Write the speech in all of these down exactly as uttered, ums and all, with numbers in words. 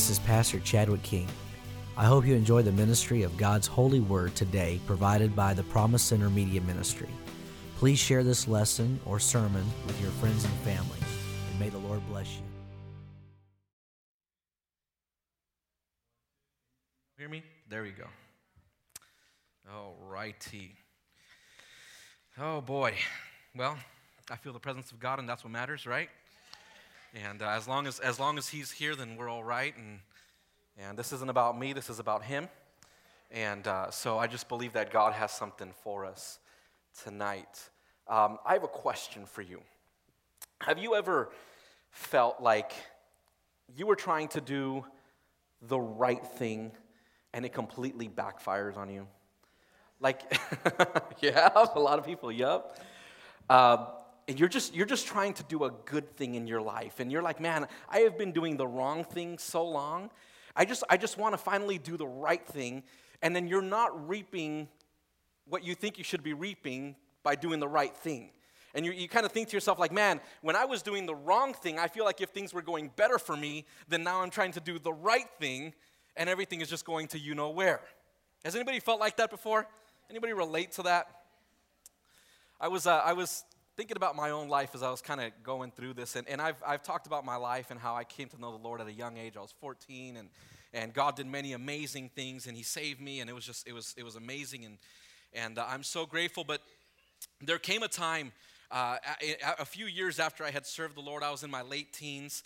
This is Pastor Chadwick King. I hope you enjoy the ministry of God's Holy Word today provided by the Promise Center Media Ministry. Please share this lesson or sermon with your friends and family, and may the Lord bless you. Hear me? There we go. All righty. Oh boy. Well, I feel the presence of God, and that's what matters, right? And uh, as long as as long as he's here, then we're all right. And and this isn't about me. This is about him. And uh, so I just believe that God has something for us tonight. Um, I have a question for you. Have you ever felt like you were trying to do the right thing and it completely backfires on you? Like, yeah, a lot of people. Yep. Uh, And you're just you're just trying to do a good thing in your life, and you're like, man, I have been doing the wrong thing so long. I just I just want to finally do the right thing, and then you're not reaping what you think you should be reaping by doing the right thing. And you you kind of think to yourself, like, man, when I was doing the wrong thing, I feel like if things were going better for me, then now I'm trying to do the right thing, and everything is just going to you know where. Has anybody felt like that before? Anybody relate to that? I was uh, I was. thinking about my own life as I was kind of going through this, and, and I've I've talked about my life and how I came to know the Lord at a young age. I was fourteen, and and God did many amazing things, and He saved me, and it was just it was it was amazing, and and uh, I'm so grateful. But there came a time, uh, a, a few years after I had served the Lord, I was in my late teens,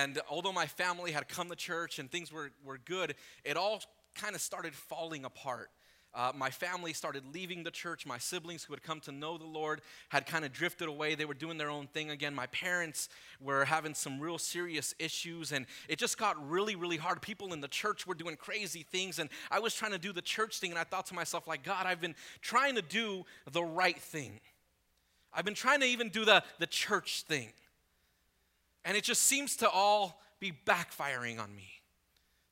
and although my family had come to church and things were were good, it all kind of started falling apart. Uh, my family started leaving the church. My siblings who had come to know the Lord had kind of drifted away. They were doing their own thing again. My parents were having some real serious issues, and it just got really, really hard. People in the church were doing crazy things, and I was trying to do the church thing, and I thought to myself, like, God, I've been trying to do the right thing. I've been trying to even do the, the church thing, and it just seems to all be backfiring on me.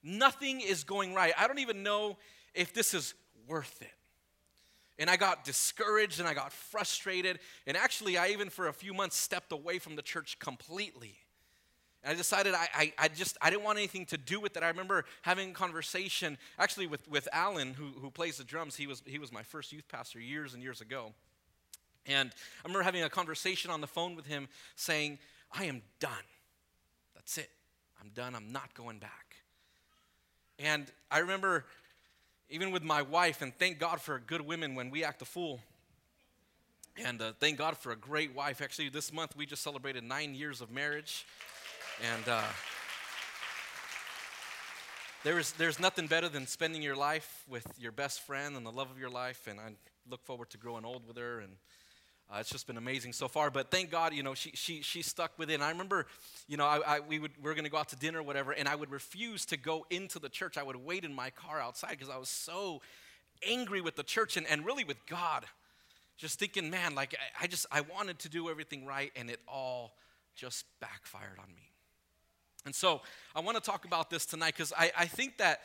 Nothing is going right. I don't even know if this is worth it. And I got discouraged and I got frustrated. And actually, I even for a few months stepped away from the church completely. And I decided I, I, I just, I didn't want anything to do with it. I remember having a conversation actually with, with Alan, who, who plays the drums. He was, he was my first youth pastor years and years ago. And I remember having a conversation on the phone with him saying, I am done. That's it. I'm done. I'm not going back. And I remember even with my wife, and thank God for good women when we act a fool. And uh, thank God for a great wife. Actually, this month we just celebrated nine years of marriage. And uh, there is there's nothing better than spending your life with your best friend and the love of your life. And I look forward to growing old with her. And uh, it's just been amazing so far. But thank God, you know, she she she stuck with it. And I remember, you know, I, I we would we were going to go out to dinner or whatever, and I would refuse to go into the church. I would wait in my car outside because I was so angry with the church and, and really with God. Just thinking, man, like I, I just, I wanted to do everything right, and it all just backfired on me. And so I want to talk about this tonight because I, I think that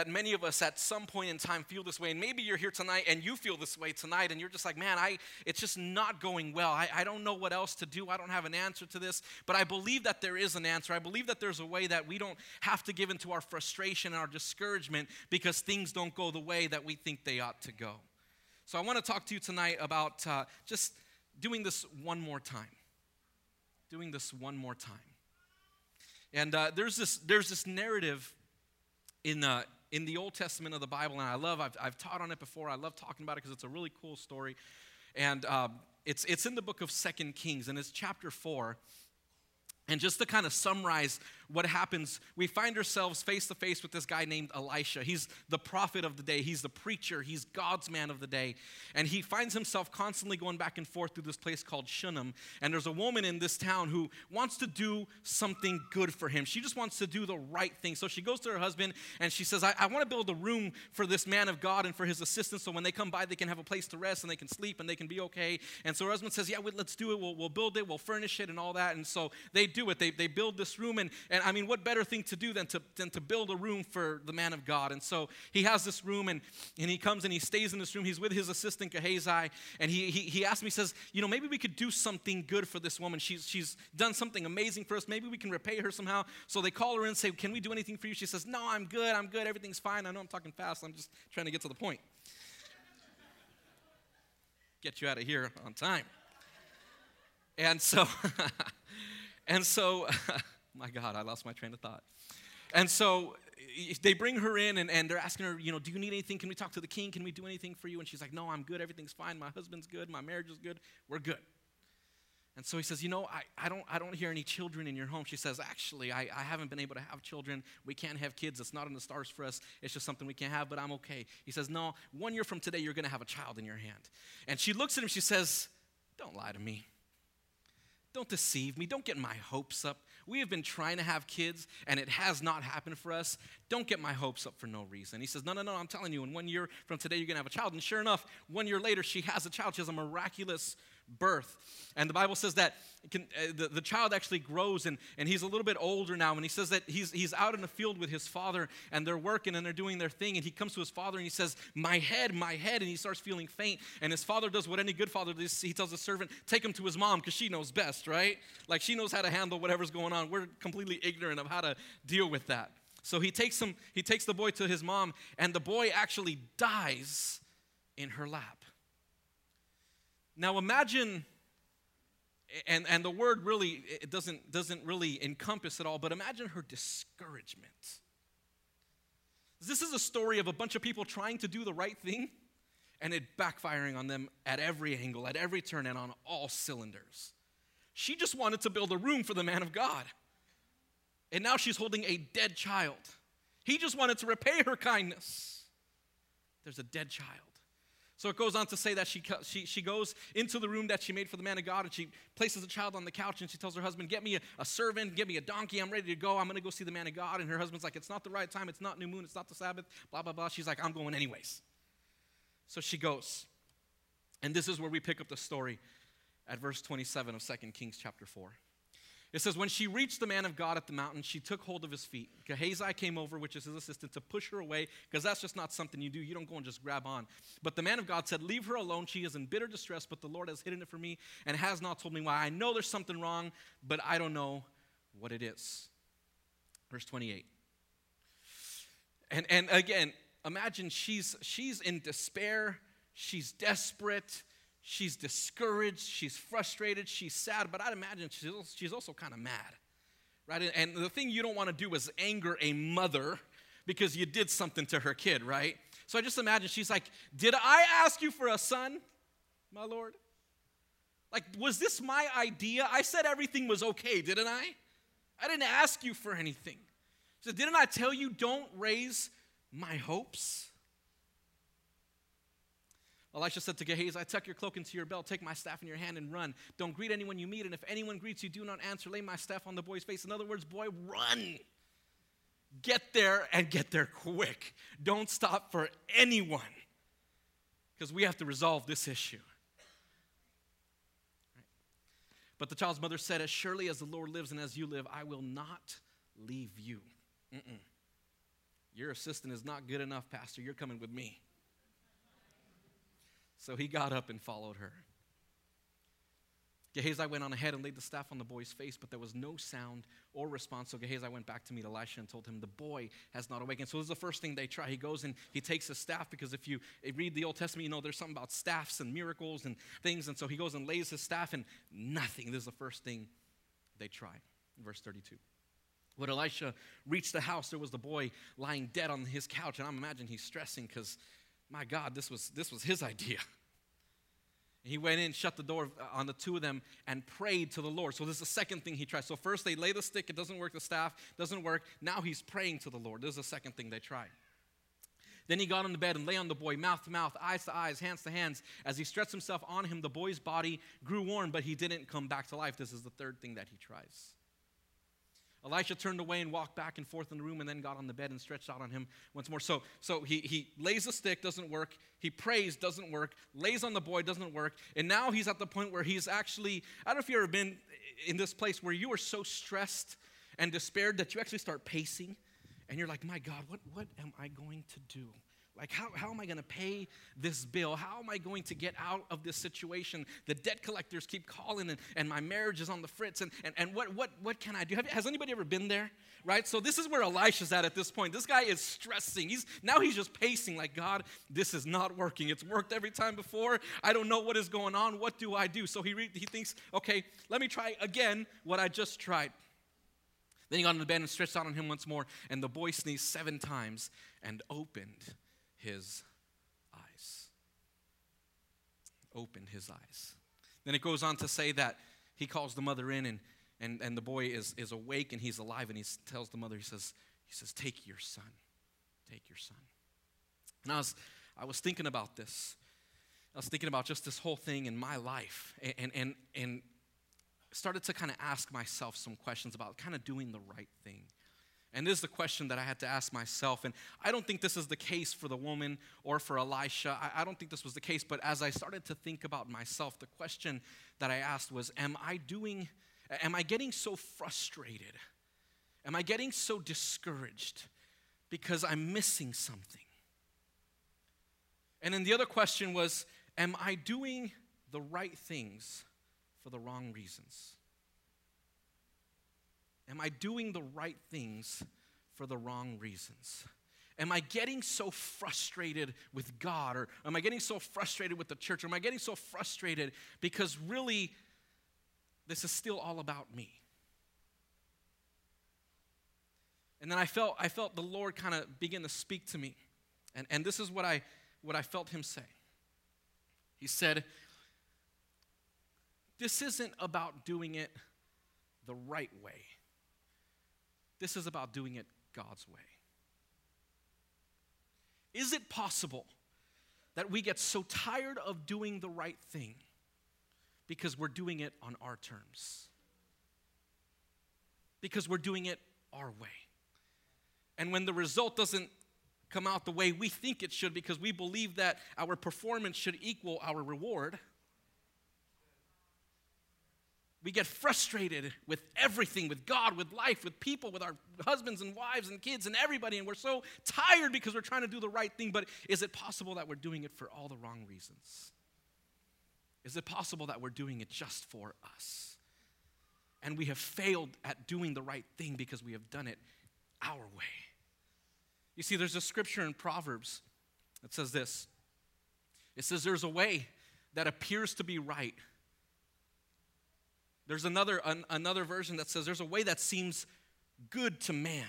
that many of us at some point in time feel this way, and maybe you're here tonight and you feel this way tonight, and you're just like, man, I it's just not going well. I, I don't know what else to do. I don't have an answer to this, but I believe that there is an answer. I believe that there's a way that we don't have to give into our frustration and our discouragement because things don't go the way that we think they ought to go. So I want to talk to you tonight about uh, just doing this one more time, doing this one more time. And uh, there's this there's this narrative in the uh, in the Old Testament of the Bible, and I love, I've, I've taught on it before. I love talking about it because it's a really cool story. And um, it's it's in the book of Second Kings, and it's chapter four. And just to kind of summarize what happens, we find ourselves face to face with this guy named Elisha. He's the prophet of the day. He's the preacher. He's God's man of the day. And he finds himself constantly going back and forth through this place called Shunem. And there's a woman in this town who wants to do something good for him. She just wants to do the right thing. So she goes to her husband and she says, I, I want to build a room for this man of God and for his assistants so when they come by, they can have a place to rest and they can sleep and they can be okay. And so her husband says, yeah, we, let's do it. We'll, we'll build it. We'll furnish it and all that. And so they do it. They they build this room, and And I mean, what better thing to do than to, than to build a room for the man of God? And so he has this room, and, and he comes and he stays in this room. He's with his assistant, Gehazi, and he, he, he asked me, he says, you know, maybe we could do something good for this woman. She's, she's done something amazing for us. Maybe we can repay her somehow. So they call her in and say, can we do anything for you? She says, no, I'm good. I'm good. Everything's fine. I know I'm talking fast. I'm just trying to get to the point. Get you out of here on time. And so, and so, my God, I lost my train of thought. And so they bring her in, and, and they're asking her, you know, do you need anything? Can we talk to the king? Can we do anything for you? And she's like, no, I'm good. Everything's fine. My husband's good. My marriage is good. We're good. And so he says, you know, I, I don't I don't hear any children in your home. She says, actually, I, I haven't been able to have children. We can't have kids. It's not in the stars for us. It's just something we can't have, but I'm okay. He says, no, one year from today, you're going to have a child in your hand. And she looks at him. She says, don't lie to me. Don't deceive me. Don't get my hopes up. We have been trying to have kids, and it has not happened for us. Don't get my hopes up for no reason. He says, no, no, no, I'm telling you, in one year from today, you're going to have a child. And sure enough, one year later, she has a child. She has a miraculous birth. And the Bible says that can, uh, the, the child actually grows, and, and he's a little bit older now. And he says that he's, he's out in the field with his father, and they're working, and they're doing their thing. And he comes to his father, and he says, my head, my head. And he starts feeling faint. And his father does what any good father does. He tells the servant, take him to his mom, because she knows best, right? Like, she knows how to handle whatever's going on. We're completely ignorant of how to deal with that. So he takes him, he takes the boy to his mom, and the boy actually dies in her lap. Now imagine, and, and the word really, it doesn't, doesn't really encompass it all, but imagine her discouragement. This is a story of a bunch of people trying to do the right thing, and it backfiring on them at every angle, at every turn, and on all cylinders. She just wanted to build a room for the man of God, and now she's holding a dead child. He just wanted to repay her kindness. There's a dead child. So it goes on to say that she, she, she goes into the room that she made for the man of God, and she places the child on the couch, and she tells her husband, get me a, a servant, get me a donkey, I'm ready to go, I'm going to go see the man of God. And her husband's like, it's not the right time, it's not new moon, it's not the Sabbath, blah, blah, blah. She's like, I'm going anyways. So she goes. And this is where we pick up the story at verse twenty-seven of Second Kings chapter four. It says, when she reached the man of God at the mountain, she took hold of his feet. Gehazi came over, which is his assistant, to push her away, because that's just not something you do. You don't go and just grab on. But the man of God said, leave her alone. She is in bitter distress, but the Lord has hidden it from me and has not told me why. I know there's something wrong, but I don't know what it is. Verse twenty-eight. And and again, imagine she's she's in despair. She's desperate. She's discouraged, she's frustrated, she's sad, but I'd imagine she's also kind of mad, right? And the thing you don't want to do is anger a mother because you did something to her kid, right? So I just imagine she's like, did I ask you for a son, my Lord? Like, was this my idea? I said everything was okay, didn't I? I didn't ask you for anything. She said, didn't I tell you don't raise my hopes? Elisha said to Gehazi, I tuck your cloak into your belt, take my staff in your hand and run. Don't greet anyone you meet, and if anyone greets you, do not answer. Lay my staff on the boy's face. In other words, boy, run. Get there and get there quick. Don't stop for anyone, because we have to resolve this issue. Right. But the child's mother said, as surely as the Lord lives and as you live, I will not leave you. Mm-mm. Your assistant is not good enough, Pastor. You're coming with me. So he got up and followed her. Gehazi went on ahead and laid the staff on the boy's face, but there was no sound or response. So Gehazi went back to meet Elisha and told him, the boy has not awakened. So this is the first thing they try. He goes and he takes a staff, because if you read the Old Testament, you know there's something about staffs and miracles and things. And so he goes and lays his staff, and nothing. This is the first thing they try. Verse thirty-two. When Elisha reached the house, there was the boy lying dead on his couch. And I'm imagining he's stressing because, my God, this was this was his idea. And he went in, shut the door on the two of them, and prayed to the Lord. So this is the second thing he tries. So first they lay the stick, it doesn't work, the staff doesn't work. Now he's praying to the Lord. This is the second thing they tried. Then he got on the bed and lay on the boy, mouth to mouth, eyes to eyes, hands to hands. As he stretched himself on him, the boy's body grew warm, but he didn't come back to life. This is the third thing that he tries. Elisha turned away and walked back and forth in the room, and then got on the bed and stretched out on him once more. So, so he, he lays a stick, doesn't work. He prays, doesn't work. Lays on the boy, doesn't work. And now he's at the point where he's actually, I don't know if you've ever been in this place where you are so stressed and despair that you actually start pacing, and you're like, my God, what, what am I going to do? Like, how, how am I going to pay this bill? How am I going to get out of this situation? The debt collectors keep calling, and, and my marriage is on the fritz, and, and, and what, what, what can I do? Have, has anybody ever been there? Right? So this is where Elisha's at at this point. This guy is stressing. He's now he's just pacing like, God, this is not working. It's worked every time before. I don't know what is going on. What do I do? So he, re, he thinks, okay, let me try again what I just tried. Then he got on the bed and stretched out on him once more, and the boy sneezed seven times and opened his eyes. Opened his eyes. Then it goes on to say that he calls the mother in, and and, and the boy is, is awake and he's alive, and he tells the mother, he says, he says, take your son. Take your son. And I was I was thinking about this. I was thinking about just this whole thing in my life, and and and, and started to kind of ask myself some questions about kind of doing the right thing. And this is the question that I had to ask myself. And I don't think this is the case for the woman or for Elisha. I, I don't think this was the case. But as I started to think about myself, the question that I asked was, am I doing, am I getting so frustrated? Am I getting so discouraged because I'm missing something? And then the other question was, am I doing the right things for the wrong reasons? Am I doing the right things for the wrong reasons? Am I getting so frustrated with God? Or am I getting so frustrated with the church? Or am I getting so frustrated because really this is still all about me? And then I felt I felt the Lord kind of begin to speak to me. And, and this is what I what I felt him say. He said, this isn't about doing it the right way. This is about doing it God's way. Is it possible that we get so tired of doing the right thing because we're doing it on our terms? Because we're doing it our way. And when the result doesn't come out the way we think it should, because we believe that our performance should equal our reward, we get frustrated with everything, with God, with life, with people, with our husbands and wives and kids and everybody, and we're so tired because we're trying to do the right thing. But is it possible that we're doing it for all the wrong reasons? Is it possible that we're doing it just for us? And we have failed at doing the right thing because we have done it our way. You see, there's a scripture in Proverbs that says this. It says there's a way that appears to be right. There's another an, another version that says there's a way that seems good to man,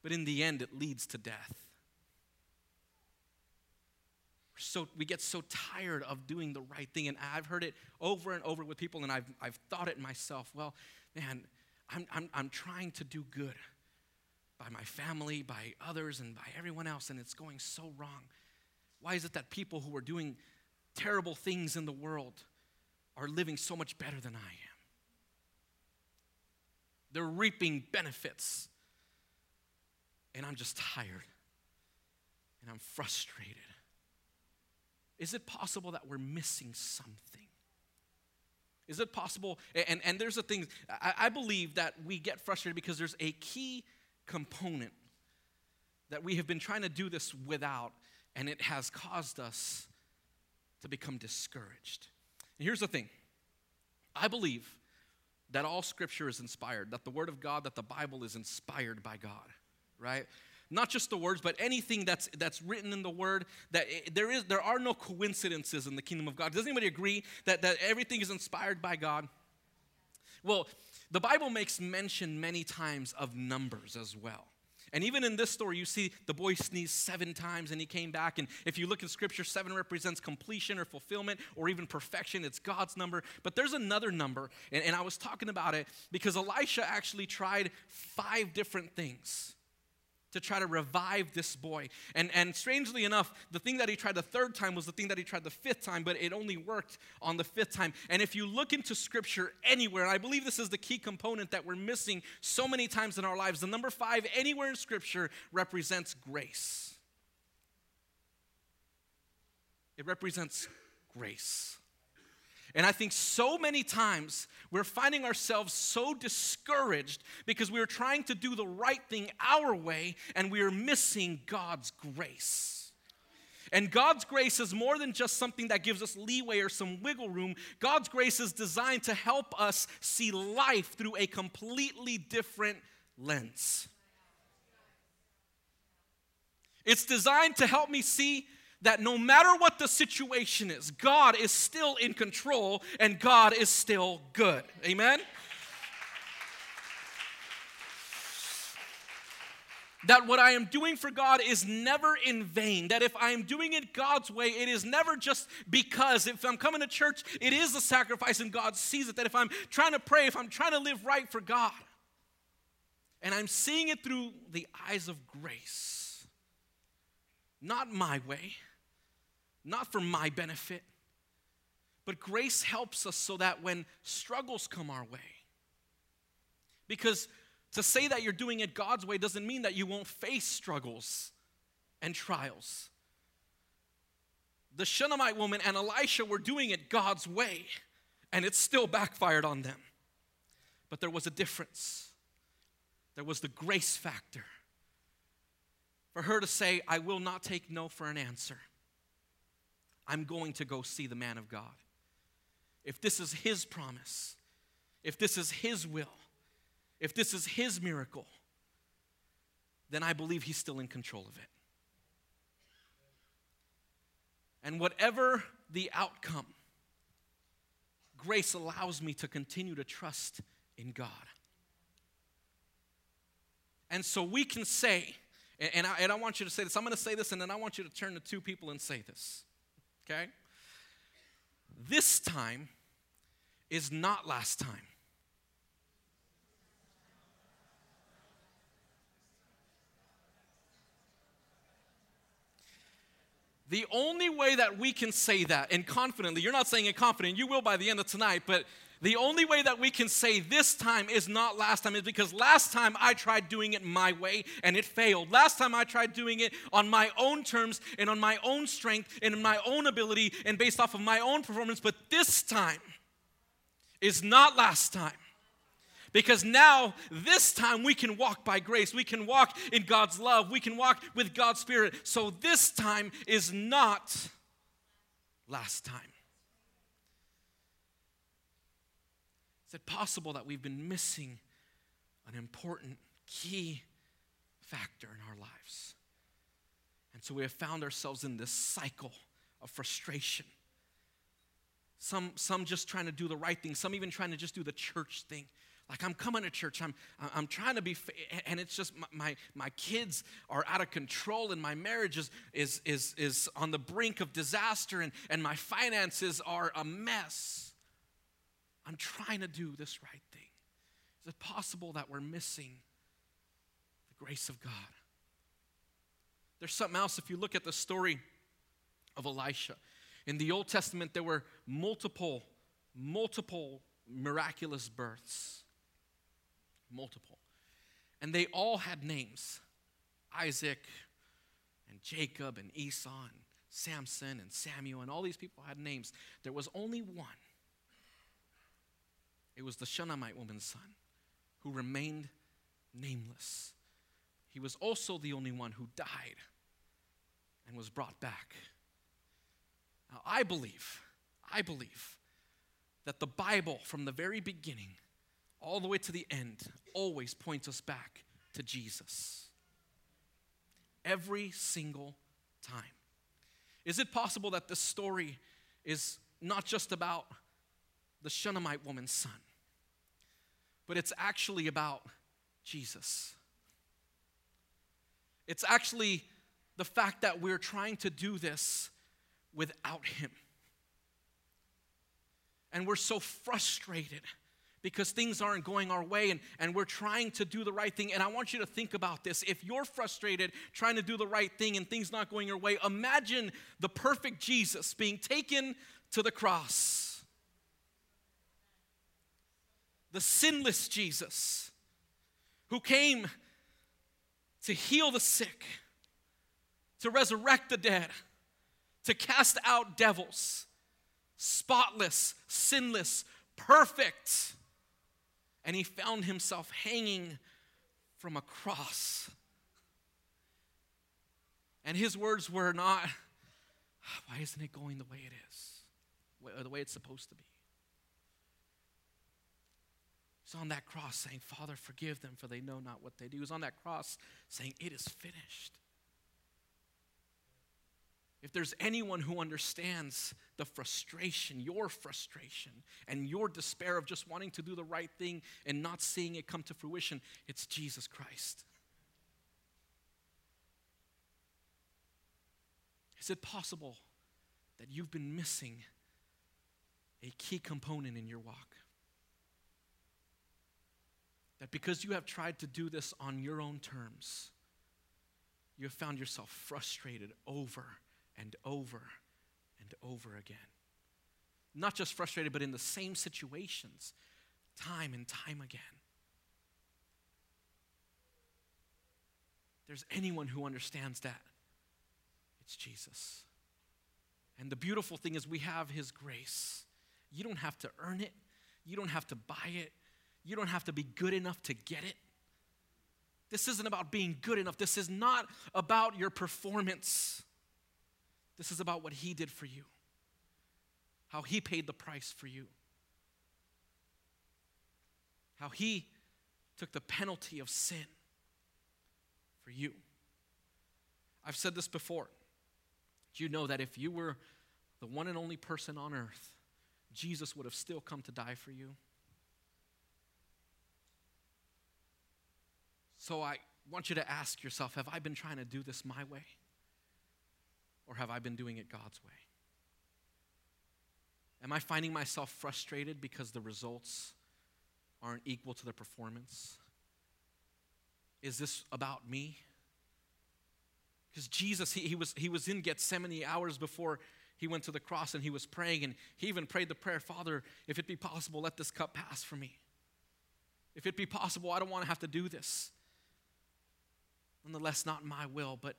but in the end it leads to death. So we get so tired of doing the right thing, and I've heard it over and over with people, and I've I've thought it myself. Well, man, I'm I'm I'm trying to do good by my family, by others, and by everyone else, and it's going so wrong. Why is it that people who are doing terrible things in the world are living so much better than I am? They're reaping benefits. And I'm just tired. And I'm frustrated. Is it possible that we're missing something? Is it possible? And, and there's a thing, I, I believe that we get frustrated because there's a key component that we have been trying to do this without, and it has caused us to become discouraged. Here's the thing. I believe that all scripture is inspired, that the word of God, that the Bible is inspired by God, right? Not just the words, but anything that's that's written in the word, that it, there is there are no coincidences in the kingdom of God. Does anybody agree that, that everything is inspired by God? Well, the Bible makes mention many times of numbers as well. And even in this story, you see the boy sneezed seven times and he came back. And if you look in Scripture, seven represents completion or fulfillment or even perfection. It's God's number. But there's another number, and, and I was talking about it because Elisha actually tried five different things to try to revive this boy. And, and strangely enough, the thing that he tried the third time was the thing that he tried the fifth time, but it only worked on the fifth time. And if you look into Scripture anywhere, and I believe this is the key component that we're missing so many times in our lives, the number five anywhere in Scripture represents grace. It represents grace. And I think so many times we're finding ourselves so discouraged because we're trying to do the right thing our way and we're missing God's grace. And God's grace is more than just something that gives us leeway or some wiggle room. God's grace is designed to help us see life through a completely different lens. It's designed to help me see that no matter what the situation is, God is still in control and God is still good. Amen? That what I am doing for God is never in vain. That if I am doing it God's way, it is never just because. If I'm coming to church, it is a sacrifice and God sees it. That if I'm trying to pray, if I'm trying to live right for God, and I'm seeing it through the eyes of grace, not my way, not for my benefit, but grace helps us so that when struggles come our way, because to say that you're doing it God's way doesn't mean that you won't face struggles and trials. The Shunammite woman and Elisha were doing it God's way, and it still backfired on them. But there was a difference. There was the grace factor. For her to say, I will not take no for an answer. I'm going to go see the man of God. If this is his promise, if this is his will, if this is his miracle, then I believe he's still in control of it. And whatever the outcome, grace allows me to continue to trust in God. And so we can say, and I, and I want you to say this. I'm going to say this, and then I want you to turn to two people and say this. Okay? This time is not last time. The only way that we can say that, and confidently, you're not saying it confident, you will by the end of tonight, but the only way that we can say this time is not last time is because last time I tried doing it my way and it failed. Last time I tried doing it on my own terms and on my own strength and on my own ability and based off of my own performance, but this time is not last time. Because now, this time, we can walk by grace. We can walk in God's love. We can walk with God's Spirit. So this time is not last time. Is it possible that we've been missing an important key factor in our lives? And so we have found ourselves in this cycle of frustration. Some, some just trying to do the right thing. Some even trying to just do the church thing. Like, I'm coming to church, I'm I'm trying to be, and it's just my, my my kids are out of control, and my marriage is is is is on the brink of disaster, and, and my finances are a mess. I'm trying to do this right thing. Is it possible that we're missing the grace of God? There's something else. If you look at the story of Elisha, in the Old Testament, there were multiple, multiple miraculous births. Multiple. And they all had names. Isaac and Jacob and Esau and Samson and Samuel and all these people had names. There was only one. It was the Shunammite woman's son who remained nameless. He was also the only one who died and was brought back. Now I believe, I believe that the Bible, from the very beginning all the way to the end, always points us back to Jesus. Every single time. Is it possible that this story is not just about the Shunammite woman's son, but it's actually about Jesus? It's actually the fact that we're trying to do this without him. And we're so frustrated because things aren't going our way and, and we're trying to do the right thing. And I want you to think about this. If you're frustrated trying to do the right thing and things not going your way, imagine the perfect Jesus being taken to the cross. The sinless Jesus who came to heal the sick, to resurrect the dead, to cast out devils, spotless, sinless, perfect. And he found himself hanging from a cross. And his words were not, why isn't it going the way it is, or the way it's supposed to be? He was on that cross saying, Father, forgive them, for they know not what they do. He was on that cross saying, it is finished. If there's anyone who understands the frustration, your frustration, and your despair of just wanting to do the right thing and not seeing it come to fruition, it's Jesus Christ. Is it possible that you've been missing a key component in your walk? That because you have tried to do this on your own terms, you have found yourself frustrated over and over and over again. Not just frustrated, but in the same situations, time and time again. If there's anyone who understands that, it's Jesus. And the beautiful thing is we have his grace. You don't have to earn it. You don't have to buy it. You don't have to be good enough to get it. This isn't about being good enough. This is not about your performance. This is about what he did for you, how he paid the price for you, how he took the penalty of sin for you. I've said this before. You know that if you were the one and only person on earth, Jesus would have still come to die for you. So I want you to ask yourself, have I been trying to do this my way? Or have I been doing it God's way? Am I finding myself frustrated because the results aren't equal to the performance? Is this about me? Because Jesus, he, he, was, he was in Gethsemane hours before he went to the cross, and he was praying, and he even prayed the prayer, Father, if it be possible, let this cup pass from me. If it be possible, I don't want to have to do this. Nonetheless, not my will, but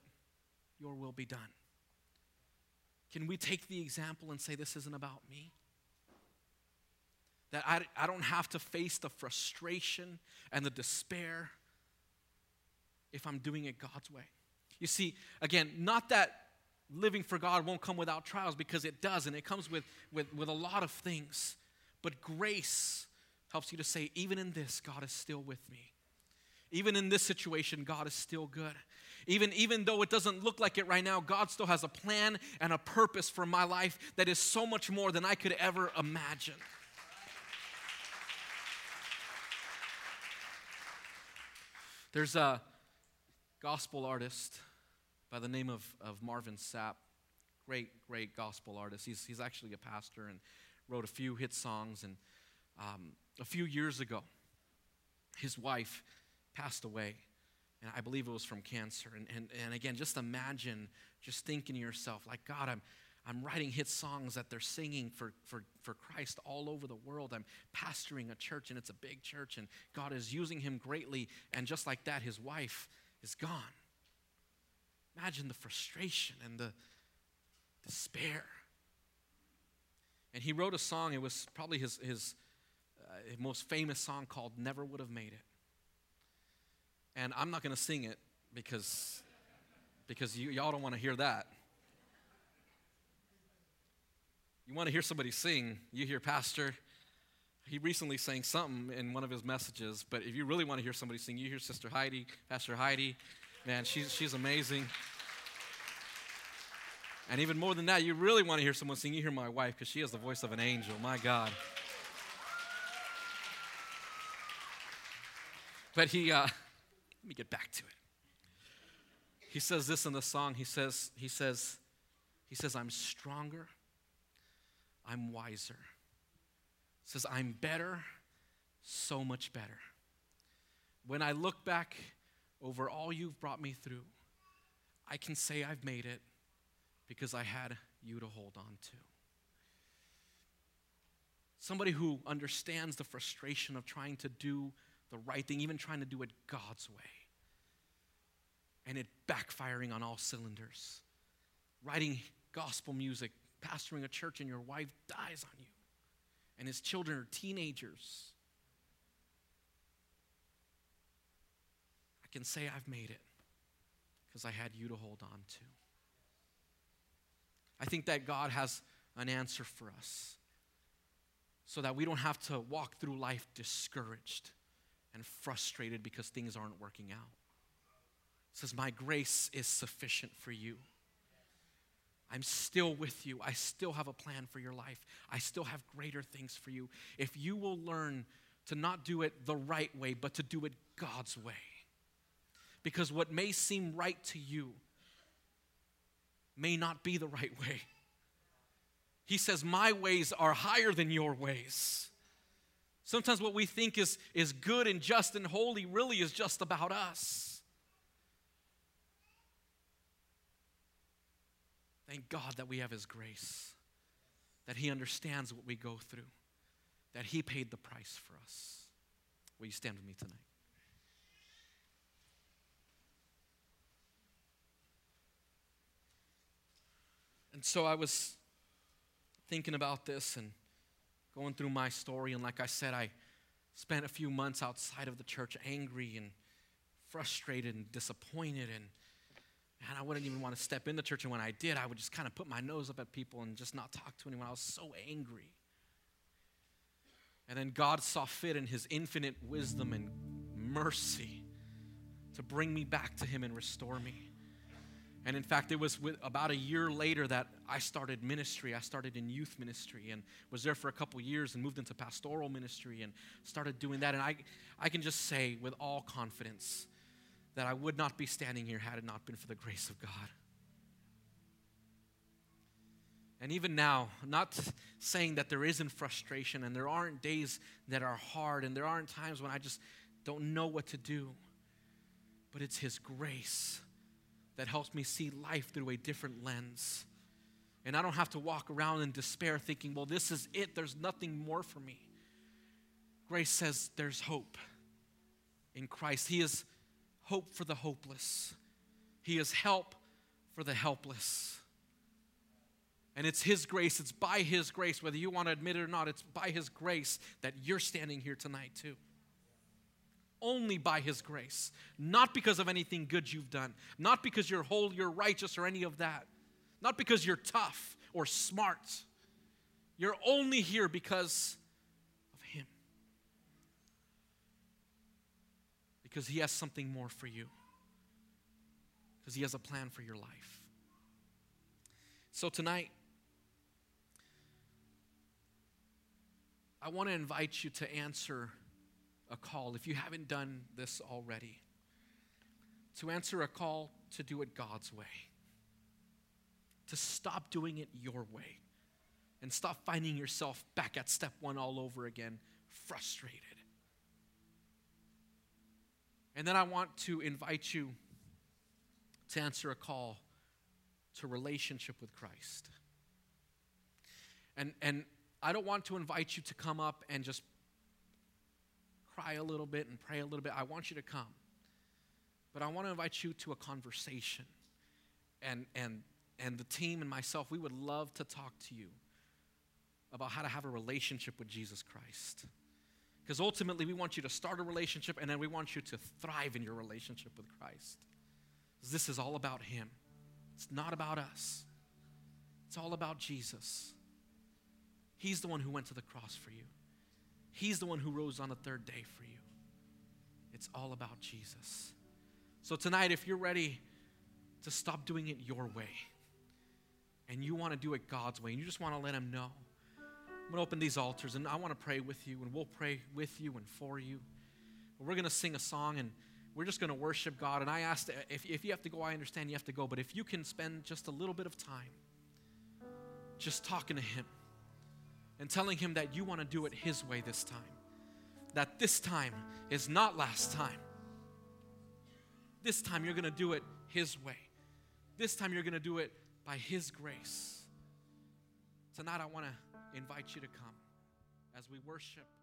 your will be done. Can we take the example and say, this isn't about me? That I, I don't have to face the frustration and the despair if I'm doing it God's way. You see, again, not that living for God won't come without trials, because it does, and it comes with, with, with a lot of things. But grace helps you to say, even in this, God is still with me. Even in this situation, God is still good. Even, even though it doesn't look like it right now, God still has a plan and a purpose for my life that is so much more than I could ever imagine. There's a gospel artist by the name of, of Marvin Sapp. Great, great gospel artist. He's, he's actually a pastor and wrote a few hit songs. And um, a few years ago, his wife passed away, and I believe it was from cancer. And, and and again, just imagine, just thinking to yourself, like, God, I'm I'm writing hit songs that they're singing for, for, for Christ all over the world. I'm pastoring a church, and it's a big church, and God is using him greatly. And just like that, his wife is gone. Imagine the frustration and the despair. And he wrote a song. It was probably his, his, uh, his most famous song, called Never Would Have Made It. And I'm not going to sing it because, because you, y'all don't want to hear that. You want to hear somebody sing. You hear Pastor. He recently sang something in one of his messages. But if you really want to hear somebody sing, you hear Sister Heidi, Pastor Heidi. Man, she's, she's amazing. And even more than that, you really want to hear someone sing, you hear my wife, because she has the voice of an angel. My God. But he... Uh, Let me get back to it. He says this in the song. He says, he says, he says, I'm stronger. I'm wiser. He says, I'm better, so much better. When I look back over all you've brought me through, I can say I've made it because I had you to hold on to. Somebody who understands the frustration of trying to do the right thing, even trying to do it God's way, and it backfiring on all cylinders. Writing gospel music, pastoring a church and your wife dies on you and his children are teenagers, I can say I've made it because I had you to hold on to. I think that God has an answer for us so that we don't have to walk through life discouraged and frustrated because things aren't working out. It says, my grace is sufficient for you. I'm still with you. I still have a plan for your life. I still have greater things for you. If you will learn to not do it the right way, but to do it God's way. Because what may seem right to you may not be the right way. He says, my ways are higher than your ways. Sometimes what we think is, is good and just and holy really is just about us. Thank God that we have his grace, that he understands what we go through, that he paid the price for us. Will you stand with me tonight? And so I was thinking about this and going through my story, and like I said, I spent a few months outside of the church angry and frustrated and disappointed, and and I wouldn't even want to step in the church, and when I did, I would just kind of put my nose up at people and just not talk to anyone. I was so angry. And then God saw fit in his infinite wisdom and mercy to bring me back to him and restore me. And in fact, it was with about a year later that I started ministry. I started in youth ministry and was there for a couple years and moved into pastoral ministry and started doing that. And I, I can just say with all confidence that I would not be standing here had it not been for the grace of God. And even now, not saying that there isn't frustration and there aren't days that are hard and there aren't times when I just don't know what to do, but it's his grace that helps me see life through a different lens. And I don't have to walk around in despair thinking, well, this is it. There's nothing more for me. Grace says there's hope in Christ. He is hope for the hopeless. He is help for the helpless. And it's his grace. It's by his grace, whether you want to admit it or not, it's by his grace that you're standing here tonight too. Only by his grace, not because of anything good you've done, not because you're holy, you're righteous, or any of that, not because you're tough or smart. You're only here because of him, because he has something more for you, because he has a plan for your life. So tonight, I want to invite you to answer a call, if you haven't done this already, to answer a call to do it God's way, to stop doing it your way, and stop finding yourself back at step one all over again, frustrated. And then I want to invite you to answer a call to relationship with Christ. And, and I don't want to invite you to come up and just cry a little bit and pray a little bit. I want you to come. But I want to invite you to a conversation. And and and the team and myself, we would love to talk to you about how to have a relationship with Jesus Christ. Because ultimately we want you to start a relationship, and then we want you to thrive in your relationship with Christ. This is all about him. It's not about us. It's all about Jesus. He's the one who went to the cross for you. He's the one who rose on the third day for you. It's all about Jesus. So tonight, if you're ready to stop doing it your way and you want to do it God's way and you just want to let him know, I'm going to open these altars and I want to pray with you, and we'll pray with you and for you. We're going to sing a song and we're just going to worship God. And I asked, if, if you have to go, I understand you have to go, but if you can spend just a little bit of time just talking to him, and telling him that you want to do it his way this time. That this time is not last time. This time you're going to do it his way. This time you're going to do it by his grace. Tonight I want to invite you to come as we worship.